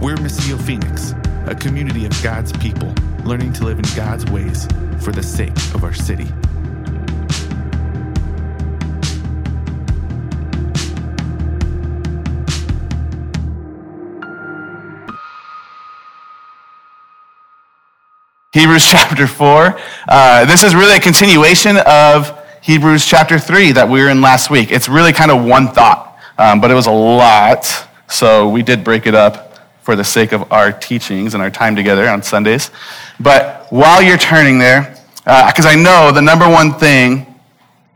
We're Missio Phoenix, a community of God's people learning to live in God's ways for the sake of our city. Hebrews chapter 4. This is really a continuation of Hebrews chapter 3 that we were in last week. It's really kind of one thought, but it was a lot, so we did break it up for the sake of our teachings and our time together on Sundays. But while you're turning there, because I know the number one thing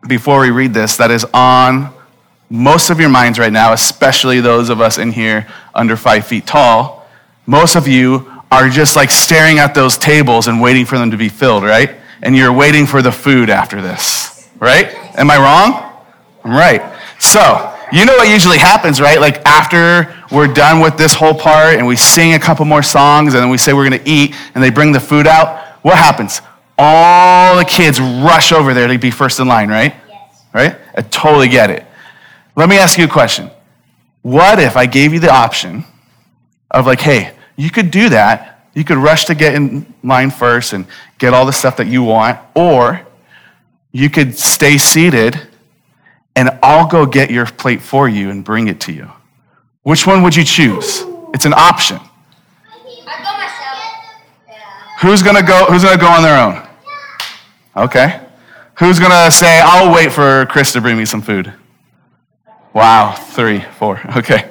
before we read this that is on most of your minds right now, especially those of us in here under 5 feet tall, most of you are just like staring at those tables and waiting for them to be filled, right? And you're waiting for the food after this, right? Am I wrong? I'm right. So, you know what usually happens, right? Like after we're done with this whole part and we sing a couple more songs and then we say we're going to eat and they bring the food out, what happens? All the kids rush over there to be first in line, right? Yes. Right? I totally get it. Let me ask you a question. What if I gave you the option of like, hey, you could do that. You could rush to get in line first and get all the stuff that you want, or you could stay seated and I'll go get your plate for you and bring it to you. Which one would you choose? It's an option. I'd go myself. Who's gonna go on their own? Okay. Who's gonna say, I'll wait for Chris to bring me some food? Wow, 3, 4, okay.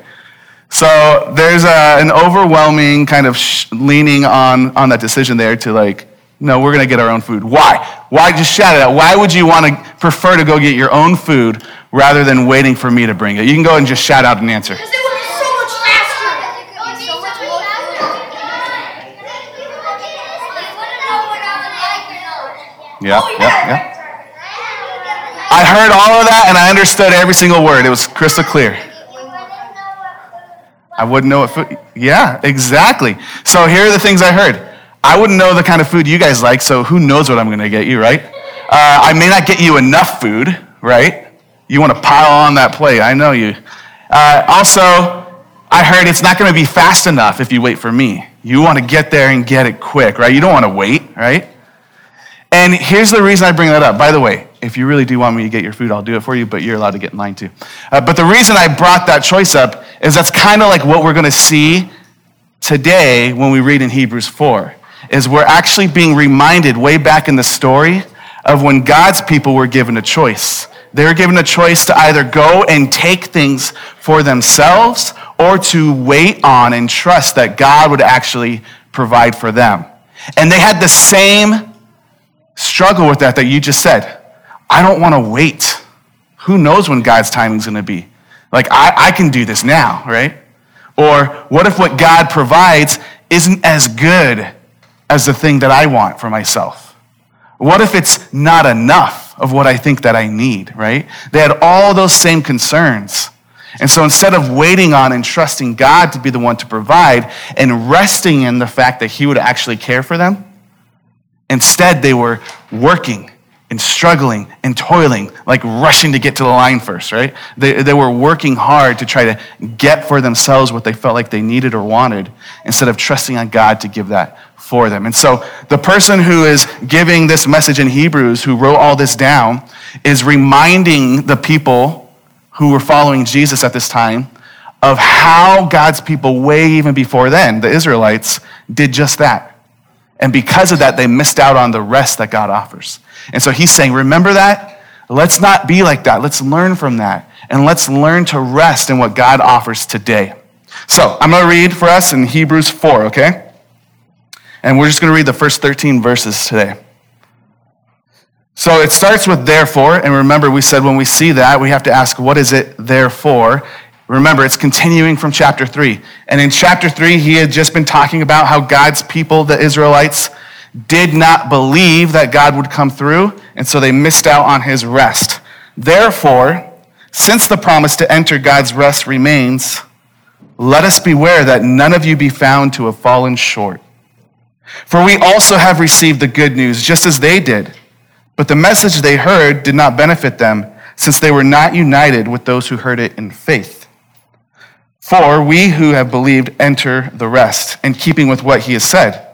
So there's an overwhelming kind of leaning on that decision there to like, no, we're going to get our own food. Why? Why? Just shout it out. Why would you want to prefer to go get your own food rather than waiting for me to bring it? You can go and just shout out an answer. Because it would be so much faster. So much more food. Yeah. I heard all of that and I understood every single word. It was crystal clear. I wouldn't know what food, yeah, exactly. So here are the things I heard. I wouldn't know the kind of food you guys like, so who knows what I'm going to get you, right? I may not get you enough food, right? You want to pile on that plate, I know you. Also, I heard it's not going to be fast enough if you wait for me. You want to get there and get it quick, right? You don't want to wait, right? And here's the reason I bring that up. By the way, if you really do want me to get your food, I'll do it for you, but you're allowed to get in line too. But the reason I brought that choice up is that's kind of like what we're going to see today when we read in Hebrews 4, is we're actually being reminded way back in the story of when God's people were given a choice. They were given a choice to either go and take things for themselves or to wait on and trust that God would actually provide for them. And they had the same struggle with that you just said. I don't want to wait. Who knows when God's timing's going to be? Like, I can do this now, right? Or what if what God provides isn't as good as the thing that I want for myself? What if it's not enough of what I think that I need, right? They had all those same concerns. And so instead of waiting on and trusting God to be the one to provide and resting in the fact that he would actually care for them, instead, they were working and struggling and toiling, like rushing to get to the line first, right? They were working hard to try to get for themselves what they felt like they needed or wanted instead of trusting on God to give that for them. And so the person who is giving this message in Hebrews, who wrote all this down, is reminding the people who were following Jesus at this time of how God's people way even before then, the Israelites, did just that. And because of that, they missed out on the rest that God offers. And so he's saying, remember that? Let's not be like that. Let's learn from that. And let's learn to rest in what God offers today. So I'm going to read for us in Hebrews 4, okay? And we're just going to read the first 13 verses today. So it starts with therefore. And remember, we said when we see that, we have to ask, what is it therefore? Remember, it's continuing from chapter 3. And in chapter 3, he had just been talking about how God's people, the Israelites, did not believe that God would come through, and so they missed out on his rest. Therefore, since the promise to enter God's rest remains, let us beware that none of you be found to have fallen short. For we also have received the good news, just as they did. But the message they heard did not benefit them, since they were not united with those who heard it in faith. For we who have believed enter the rest, in keeping with what he has said.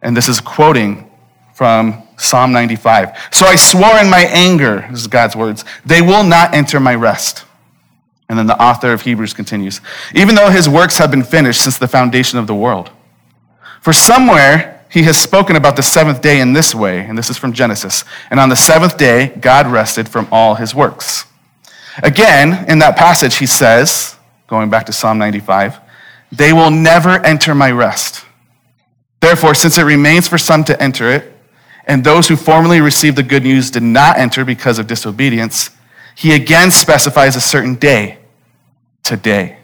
And this is quoting from Psalm 95. So I swore in my anger, this is God's words, they will not enter my rest. And then the author of Hebrews continues, even though his works have been finished since the foundation of the world. For somewhere he has spoken about the seventh day in this way, and this is from Genesis. And on the seventh day, God rested from all his works. Again, in that passage he says, going back to Psalm 95, they will never enter my rest. Therefore, since it remains for some to enter it, and those who formerly received the good news did not enter because of disobedience, he again specifies a certain day, today.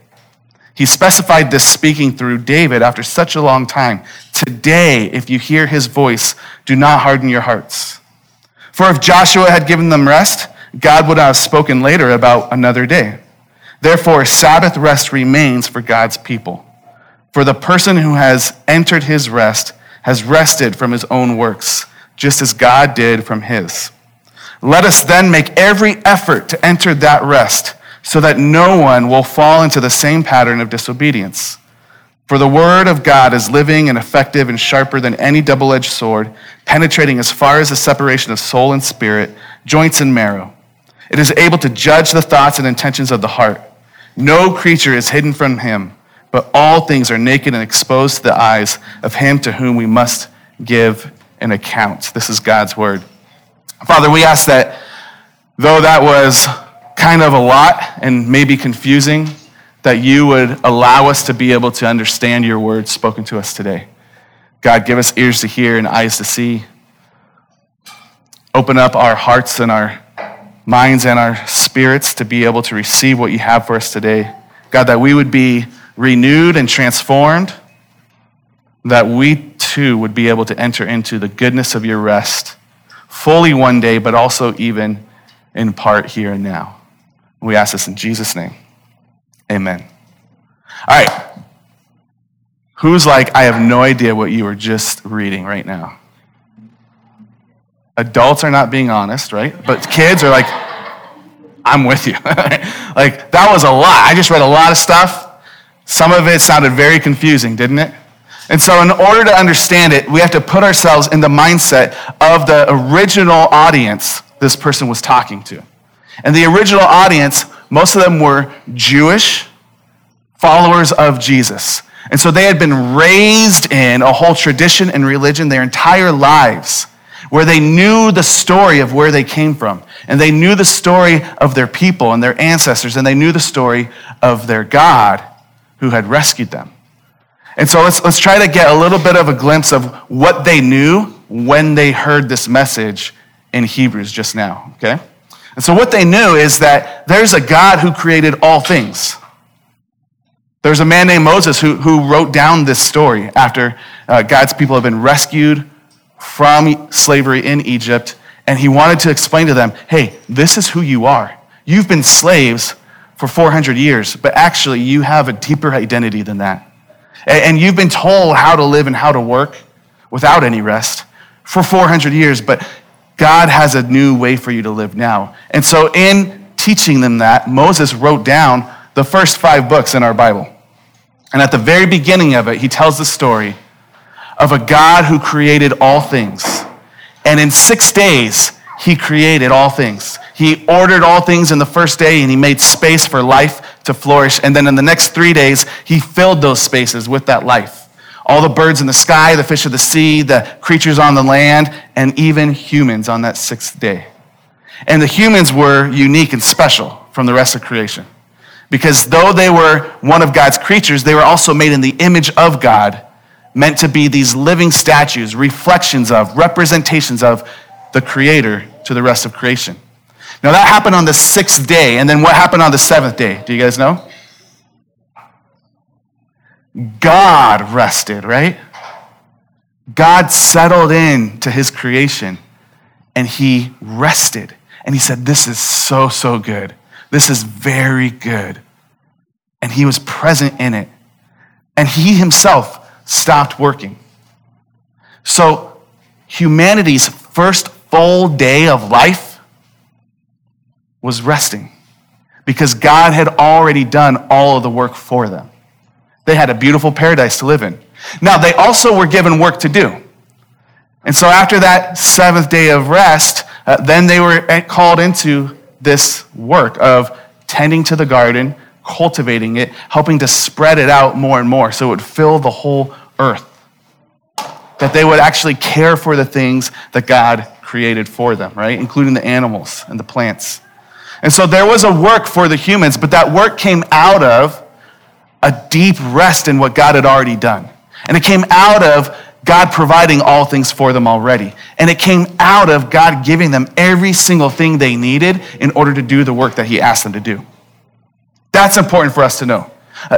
He specified this speaking through David after such a long time. Today, if you hear his voice, do not harden your hearts. For if Joshua had given them rest, God would not have spoken later about another day. Therefore, Sabbath rest remains for God's people. For the person who has entered his rest has rested from his own works, just as God did from his. Let us then make every effort to enter that rest, so that no one will fall into the same pattern of disobedience. For the word of God is living and effective and sharper than any double-edged sword, penetrating as far as the separation of soul and spirit, joints and marrow. It is able to judge the thoughts and intentions of the heart. No creature is hidden from him, but all things are naked and exposed to the eyes of him to whom we must give an account. This is God's word. Father, we ask that, though that was kind of a lot and maybe confusing, that you would allow us to be able to understand your word spoken to us today. God, give us ears to hear and eyes to see. Open up our hearts and our minds and our spirits to be able to receive what you have for us today. God, that we would be renewed and transformed, that we too would be able to enter into the goodness of your rest fully one day, but also even in part here and now. We ask this in Jesus' name. Amen. All right. Who's like, I have no idea what you were just reading right now? Adults are not being honest, right? But kids are like, I'm with you. Like, that was a lot. I just read a lot of stuff. Some of it sounded very confusing, didn't it? And so in order to understand it, we have to put ourselves in the mindset of the original audience this person was talking to. And the original audience, most of them were Jewish followers of Jesus. And so they had been raised in a whole tradition and religion their entire lives, where they knew the story of where they came from. And they knew the story of their people and their ancestors. And they knew the story of their God who had rescued them. And so let's try to get a little bit of a glimpse of what they knew when they heard this message in Hebrews just now, okay? And so what they knew is that there's a God who created all things. There's a man named Moses who wrote down this story after God's people have been rescued from slavery in Egypt, and he wanted to explain to them, hey, this is who you are. You've been slaves for 400 years, but actually you have a deeper identity than that. And you've been told how to live and how to work without any rest for 400 years, but God has a new way for you to live now. And so in teaching them that, Moses wrote down the first 5 books in our Bible. And at the very beginning of it, he tells the story of a God who created all things. And in 6 days, he created all things. He ordered all things in the first day, and he made space for life to flourish. And then in the next 3 days, he filled those spaces with that life. All the birds in the sky, the fish of the sea, the creatures on the land, and even humans on that 6th day. And the humans were unique and special from the rest of creation, because though they were one of God's creatures, they were also made in the image of God, meant to be these living statues, reflections of, representations of the Creator to the rest of creation. Now that happened on the 6th day, and then what happened on the 7th day? Do you guys know? God rested, right? God settled in to his creation, and he rested. And he said, this is so, so good. This is very good. And he was present in it. And he himself stopped working. So humanity's first full day of life was resting, because God had already done all of the work for them. They had a beautiful paradise to live in. Now, they also were given work to do. And so after that seventh day of rest, then they were called into this work of tending to the garden, cultivating it, helping to spread it out more and more so it would fill the whole earth. That they would actually care for the things that God created for them, right? Including the animals and the plants. And so there was a work for the humans, but that work came out of a deep rest in what God had already done. And it came out of God providing all things for them already. And it came out of God giving them every single thing they needed in order to do the work that he asked them to do. That's important for us to know.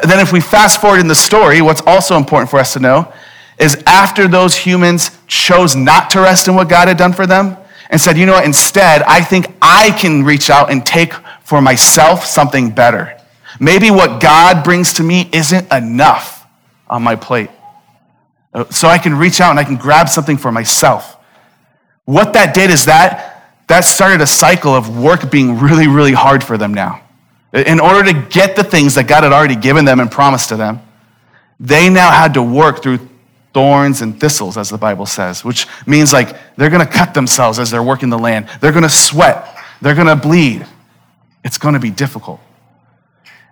Then if we fast forward in the story, what's also important for us to know is after those humans chose not to rest in what God had done for them and said, you know what, instead, I think I can reach out and take for myself something better. Maybe what God brings to me isn't enough on my plate. So I can reach out and I can grab something for myself. What that did is that started a cycle of work being really, really hard for them now. In order to get the things that God had already given them and promised to them, they now had to work through thorns and thistles, as the Bible says, which means like they're going to cut themselves as they're working the land. They're going to sweat. They're going to bleed. It's going to be difficult.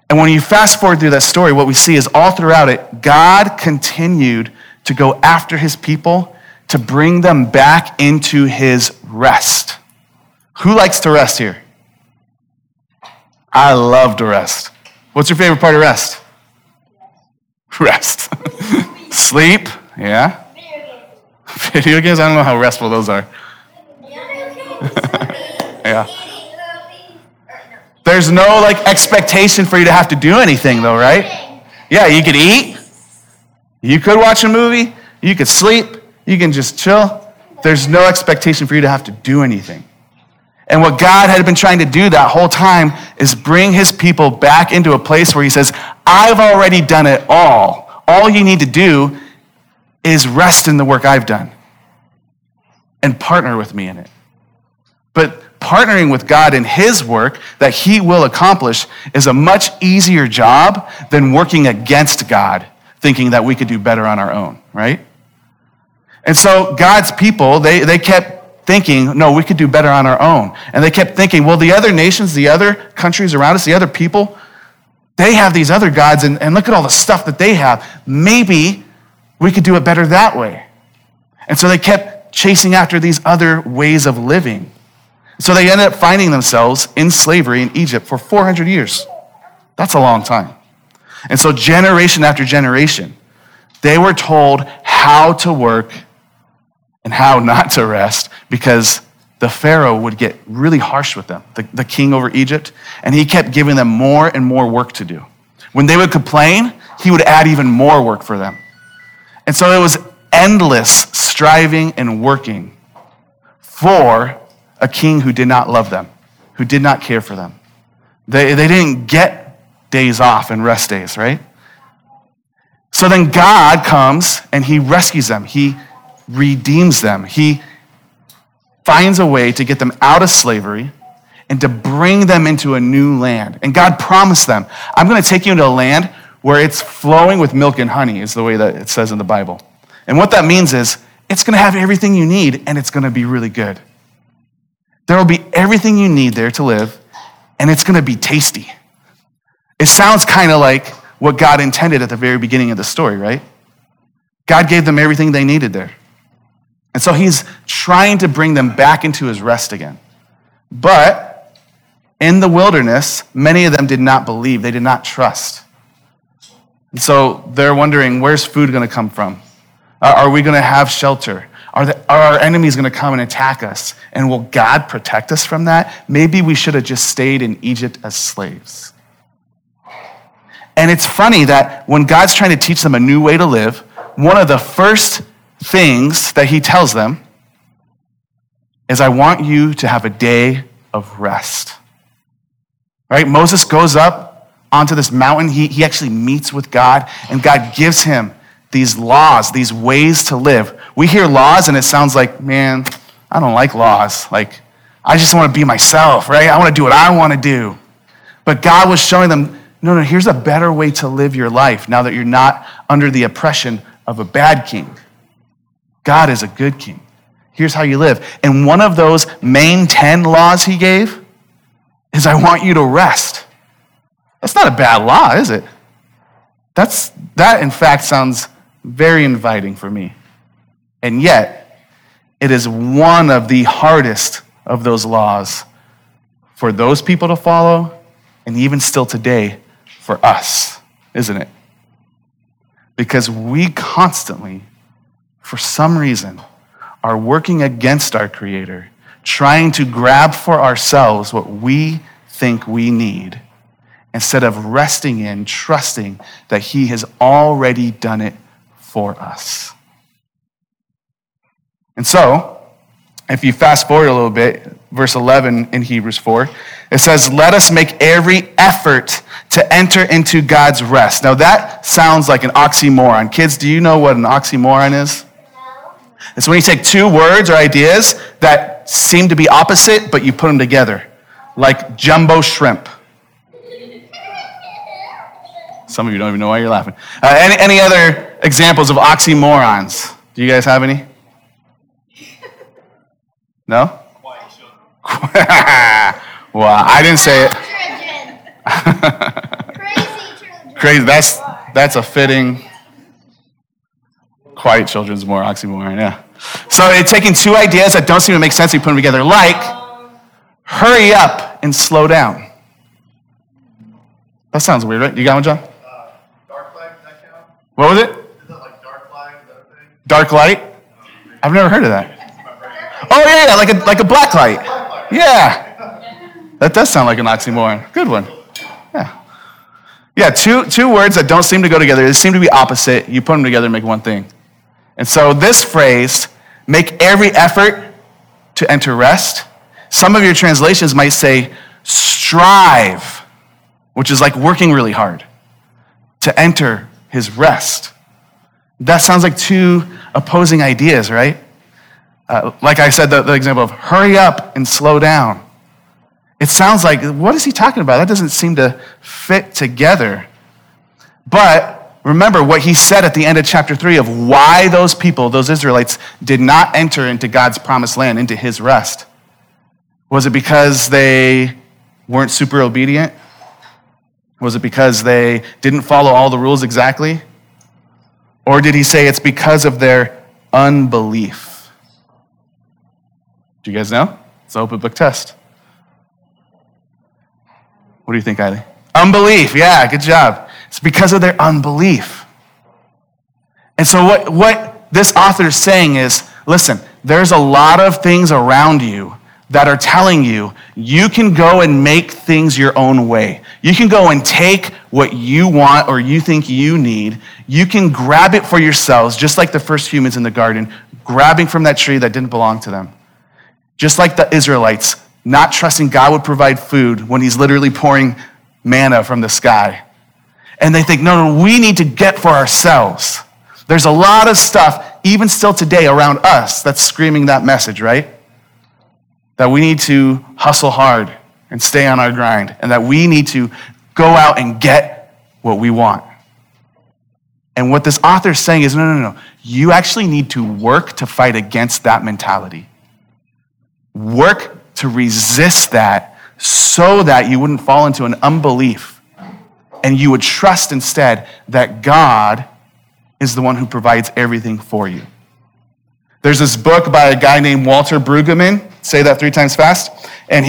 And when you fast forward through that story, what we see is all throughout it, God continued to go after his people to bring them back into his rest. Who likes to rest here? I love to rest. What's your favorite part of rest? Rest. Sleep. Yeah. Video games? I don't know how restful those are. Yeah. There's no like expectation for you to have to do anything though, right? Yeah, you could eat. You could watch a movie. You could sleep. You can just chill. There's no expectation for you to have to do anything. And what God had been trying to do that whole time is bring his people back into a place where he says, I've already done it all. All you need to do is rest in the work I've done and partner with me in it. But partnering with God in his work that he will accomplish is a much easier job than working against God, thinking that we could do better on our own, right? And so God's people, they kept thinking, no, we could do better on our own. And they kept thinking, well, the other nations, the other countries around us, the other people, they have these other gods, and look at all the stuff that they have. Maybe we could do it better that way. And so they kept chasing after these other ways of living. So they ended up finding themselves in slavery in Egypt for 400 years. That's a long time. And so generation after generation, they were told how to work and how not to rest because the Pharaoh would get really harsh with them, the king over Egypt, and he kept giving them more and more work to do. When they would complain, he would add even more work for them. And so it was endless striving and working for a king who did not love them, who did not care for them. They didn't get days off and rest days, right? So then God comes and he rescues them. He redeems them. He finds a way to get them out of slavery and to bring them into a new land. And God promised them, I'm going to take you into a land where it's flowing with milk and honey, is the way that it says in the Bible. And what that means is it's going to have everything you need and it's going to be really good. There will be everything you need there to live and it's going to be tasty. It sounds kind of like what God intended at the very beginning of the story, right? God gave them everything they needed there. And so he's trying to bring them back into his rest again. But in the wilderness, many of them did not believe. They did not trust. And so they're wondering, where's food going to come from? Are we going to have shelter? Are our enemies going to come and attack us? And will God protect us from that? Maybe we should have just stayed in Egypt as slaves. And it's funny that when God's trying to teach them a new way to live, one of the first things that he tells them is, I want you to have a day of rest. Right? Moses goes up onto this mountain. He actually meets with God, and God gives him these laws, these ways to live. We hear laws, and it sounds like, man, I don't like laws. Like, I just want to be myself, right? I want to do what I want to do. But God was showing them, no, here's a better way to live your life now that you're not under the oppression of a bad king. God is a good king. Here's how you live. And one of those main 10 laws he gave is, I want you to rest. That's not a bad law, is it? That in fact sounds very inviting for me. And yet, it is one of the hardest of those laws for those people to follow, and even still today for us, isn't it? Because we constantly, for some reason, are working against our Creator, trying to grab for ourselves what we think we need, instead of resting in, trusting that He has already done it for us. And so, if you fast forward a little bit, verse 11 in Hebrews 4, it says, let us make every effort to enter into God's rest. Now that sounds like an oxymoron. Kids, do you know what an oxymoron is? It's when you take two words or ideas that seem to be opposite, but you put them together, like jumbo shrimp. Some of you don't even know why you're laughing. Any other examples of oxymorons? Do you guys have any? No? Quiet children. Well, I didn't say it. Crazy children. Crazy. That's a fitting. Quiet children's more oxymoron, yeah. So it's taking two ideas that don't seem to make sense, you put them together, like hurry up and slow down. That sounds weird, right? You got one, John? Dark light, does that count? What was it? Is that like dark light? That thing? Dark light? I've never heard of that. Oh, yeah, like a black light. Yeah. That does sound like an oxymoron. Good one. Yeah, two words that don't seem to go together. They seem to be opposite. You put them together and make one thing. And so this phrase, make every effort to enter rest. Some of your translations might say strive, which is like working really hard to enter his rest. That sounds like two opposing ideas, right? Like I said, the example of hurry up and slow down. It sounds like, what is he talking about? That doesn't seem to fit together. But remember what he said at the end of chapter 3 of why those people, those Israelites, did not enter into God's promised land, into his rest. Was it because they weren't super obedient? Was it because they didn't follow all the rules exactly? Or did he say it's because of their unbelief? Do you guys know? It's an open book test. What do you think, Eileen? Unbelief, yeah, good job. It's because of their unbelief. And so what this author is saying is, listen, there's a lot of things around you that are telling you, you can go and make things your own way. You can go and take what you want or you think you need. You can grab it for yourselves, just like the first humans in the garden, grabbing from that tree that didn't belong to them. Just like the Israelites, not trusting God would provide food when he's literally pouring manna from the sky. And they think, no, we need to get for ourselves. There's a lot of stuff, even still today, around us that's screaming that message, right? That we need to hustle hard and stay on our grind, and that we need to go out and get what we want. And what this author is saying is, no. You actually need to work to fight against that mentality. Work to resist that so that you wouldn't fall into an unbelief and you would trust instead that God is the one who provides everything for you. There's this book by a guy named Walter Brueggemann, say that 3 times fast, and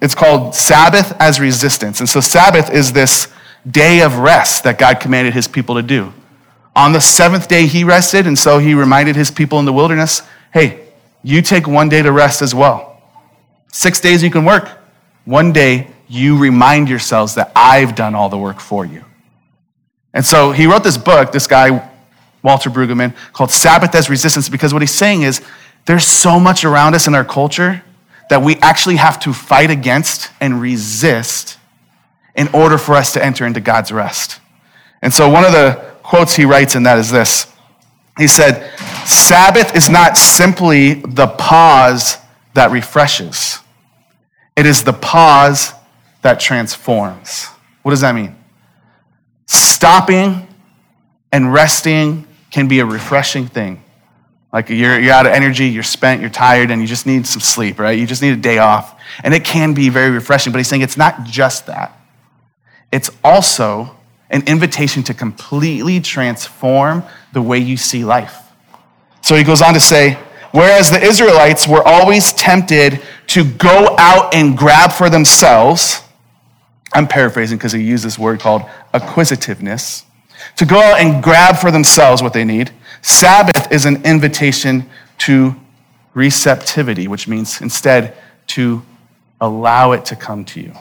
it's called Sabbath as Resistance. And so Sabbath is this day of rest that God commanded his people to do. On the 7th day he rested, and so he reminded his people in the wilderness, hey, you take one day to rest as well. 6 days you can work. One day you remind yourselves that I've done all the work for you. And so he wrote this book, this guy, Walter Brueggemann, called Sabbath as Resistance, because what he's saying is there's so much around us in our culture that we actually have to fight against and resist in order for us to enter into God's rest. And so one of the quotes he writes in that is this. He said, Sabbath is not simply the pause that refreshes. It is the pause that transforms. What does that mean? Stopping and resting can be a refreshing thing. Like you're out of energy, you're spent, you're tired, and you just need some sleep, right? You just need a day off. And it can be very refreshing, but he's saying it's not just that. It's also an invitation to completely transform the way you see life. So he goes on to say, whereas the Israelites were always tempted to go out and grab for themselves, I'm paraphrasing because he used this word called acquisitiveness, to go out and grab for themselves what they need, Sabbath is an invitation to receptivity, which means instead to allow it to come to you,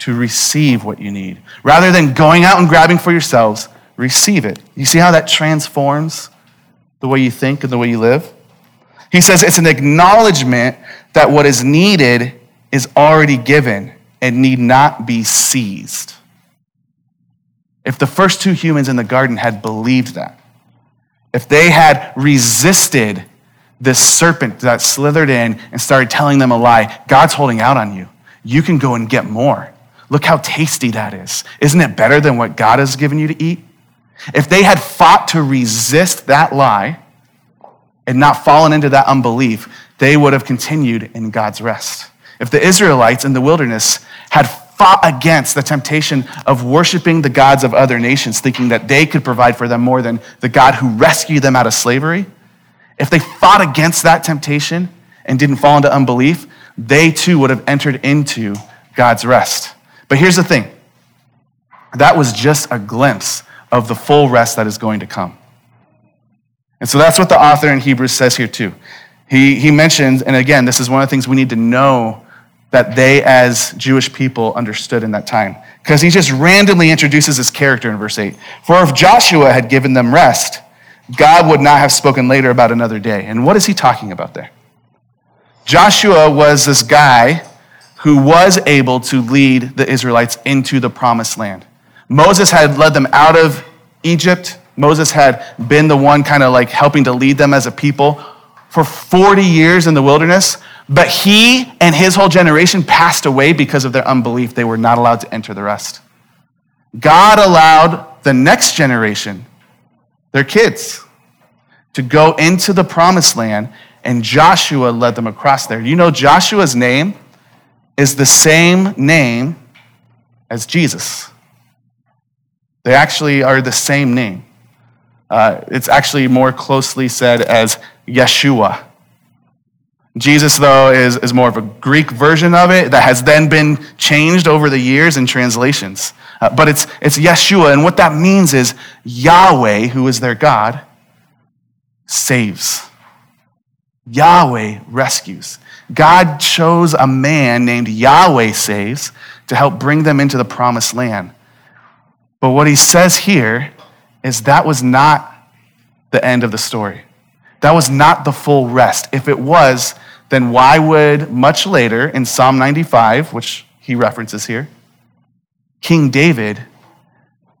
to receive what you need. Rather than going out and grabbing for yourselves, receive it. You see how that transforms the way you think and the way you live? He says it's an acknowledgement that what is needed is already given and need not be seized. If the first two humans in the garden had believed that, if they had resisted this serpent that slithered in and started telling them a lie, God's holding out on you. You can go and get more. Look how tasty that is. Isn't it better than what God has given you to eat? If they had fought to resist that lie and not fallen into that unbelief, they would have continued in God's rest. If the Israelites in the wilderness had fought against the temptation of worshiping the gods of other nations, thinking that they could provide for them more than the God who rescued them out of slavery, if they fought against that temptation and didn't fall into unbelief, they too would have entered into God's rest. But here's the thing. That was just a glimpse of the full rest that is going to come. And so that's what the author in Hebrews says here too. He mentions, and again, this is one of the things we need to know that they as Jewish people understood in that time. Because he just randomly introduces his character in verse 8. For if Joshua had given them rest, God would not have spoken later about another day. And what is he talking about there? Joshua was this guy who was able to lead the Israelites into the promised land. Moses had led them out of Egypt. Moses had been the one kind of like helping to lead them as a people for 40 years in the wilderness, but he and his whole generation passed away because of their unbelief. They were not allowed to enter the rest. God allowed the next generation, their kids, to go into the promised land, and Joshua led them across there. You know, Joshua's name is the same name as Jesus. They actually are the same name. It's actually more closely said as Yeshua. Jesus, though, is more of a Greek version of it that has then been changed over the years in translations. But it's Yeshua, and what that means is Yahweh, who is their God, saves. Yahweh rescues. God chose a man named Yahweh Saves to help bring them into the promised land. But what he says here is that was not the end of the story. That was not the full rest. If it was, then why would much later in Psalm 95, which he references here, King David,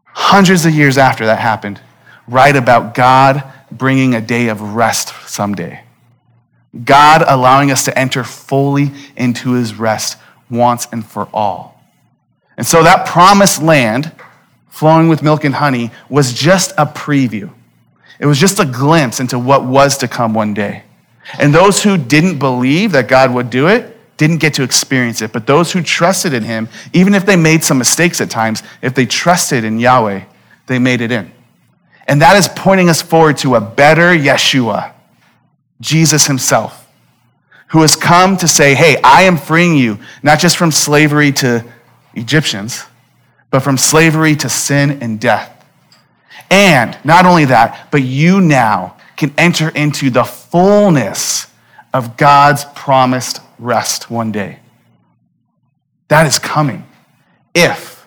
hundreds of years after that happened, write about God bringing a day of rest someday. God allowing us to enter fully into his rest once and for all. And so that promised land, flowing with milk and honey, was just a preview. It was just a glimpse into what was to come one day. And those who didn't believe that God would do it didn't get to experience it. But those who trusted in him, even if they made some mistakes at times, if they trusted in Yahweh, they made it in. And that is pointing us forward to a better Yeshua, Jesus himself, who has come to say, hey, I am freeing you, not just from slavery to Egyptians, but from slavery to sin and death. And not only that, but you now can enter into the fullness of God's promised rest one day. That is coming if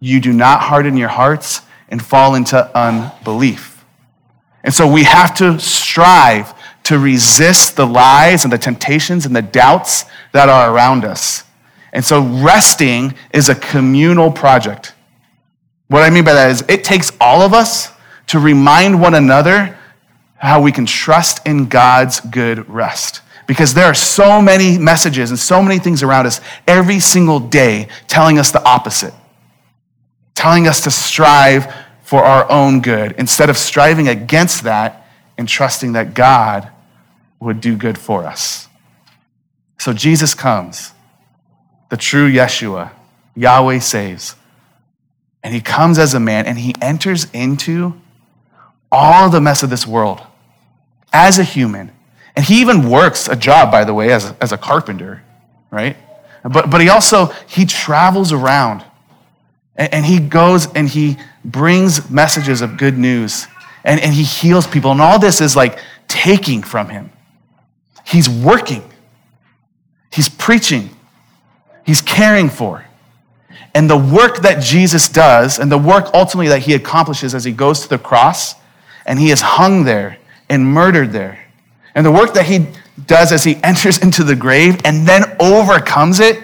you do not harden your hearts and fall into unbelief. And so we have to strive to resist the lies and the temptations and the doubts that are around us. And so resting is a communal project. What I mean by that is it takes all of us to remind one another how we can trust in God's good rest. because there are so many messages and so many things around us every single day telling us the opposite, telling us to strive for our own good instead of striving against that and trusting that God would do good for us. So Jesus comes, the true Yeshua, Yahweh saves, and he comes as a man and he enters into all the mess of this world as a human. And he even works a job, by the way, as a carpenter, right? But he also, he travels around and he goes and he brings messages of good news and he heals people. And all this is like taking from him. He's working, he's preaching, he's caring for. And the work that Jesus does and the work ultimately that he accomplishes as he goes to the cross and he is hung there and murdered there. And the work that he does as he enters into the grave and then overcomes it.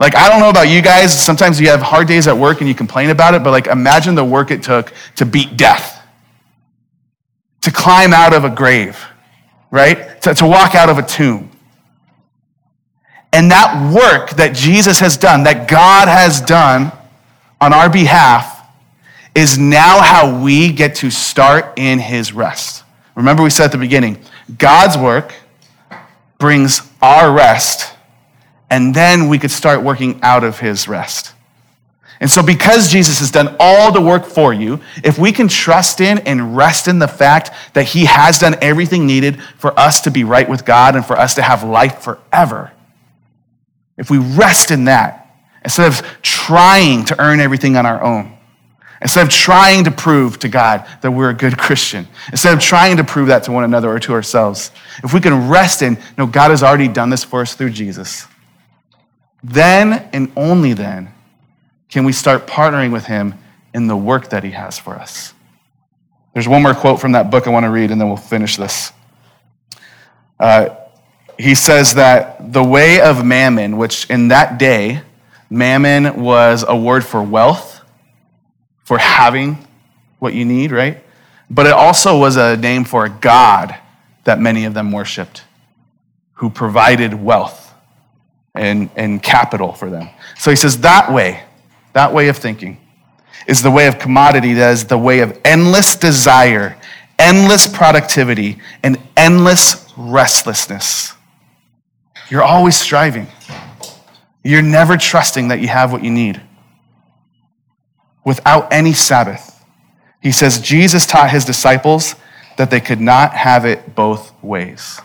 Like, I don't know about you guys. Sometimes you have hard days at work and you complain about it, but like, imagine the work it took to beat death, to climb out of a grave, right? To walk out of a tomb. And that work that Jesus has done, that God has done on our behalf, is now how we get to start in his rest. Remember we said at the beginning, God's work brings our rest, and then we could start working out of his rest. And so because Jesus has done all the work for you, if we can trust in and rest in the fact that he has done everything needed for us to be right with God and for us to have life forever, if we rest in that, instead of trying to earn everything on our own, instead of trying to prove to God that we're a good Christian, instead of trying to prove that to one another or to ourselves, if we can rest in, no, God has already done this for us through Jesus, then and only then can we start partnering with him in the work that he has for us. There's one more quote from that book I want to read, and then we'll finish this. He says that the way of mammon, which in that day, mammon was a word for wealth, for having what you need, right? But it also was a name for a god that many of them worshipped, who provided wealth and capital for them. So he says that way of thinking is the way of commodity, that is the way of endless desire, endless productivity, and endless restlessness. You're always striving. You're never trusting that you have what you need. Without any Sabbath. He says, Jesus taught his disciples that they could not have it both ways.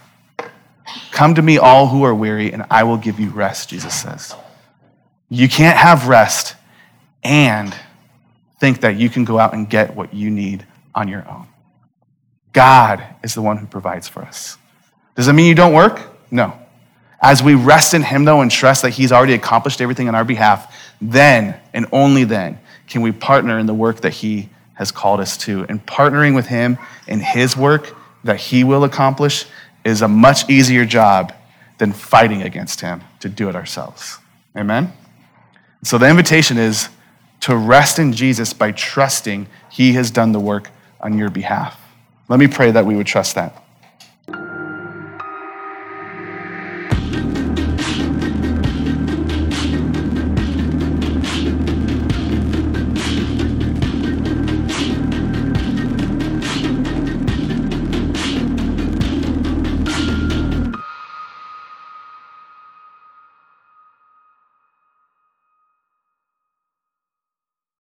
Come to me, all who are weary, and I will give you rest, Jesus says. You can't have rest and think that you can go out and get what you need on your own. God is the one who provides for us. Does that mean you don't work? No. As we rest in him, though, and trust that he's already accomplished everything on our behalf, then and only then can we partner in the work that he has called us to. And partnering with him in his work that he will accomplish is a much easier job than fighting against him to do it ourselves. Amen? So the invitation is to rest in Jesus by trusting he has done the work on your behalf. Let me pray that we would trust that.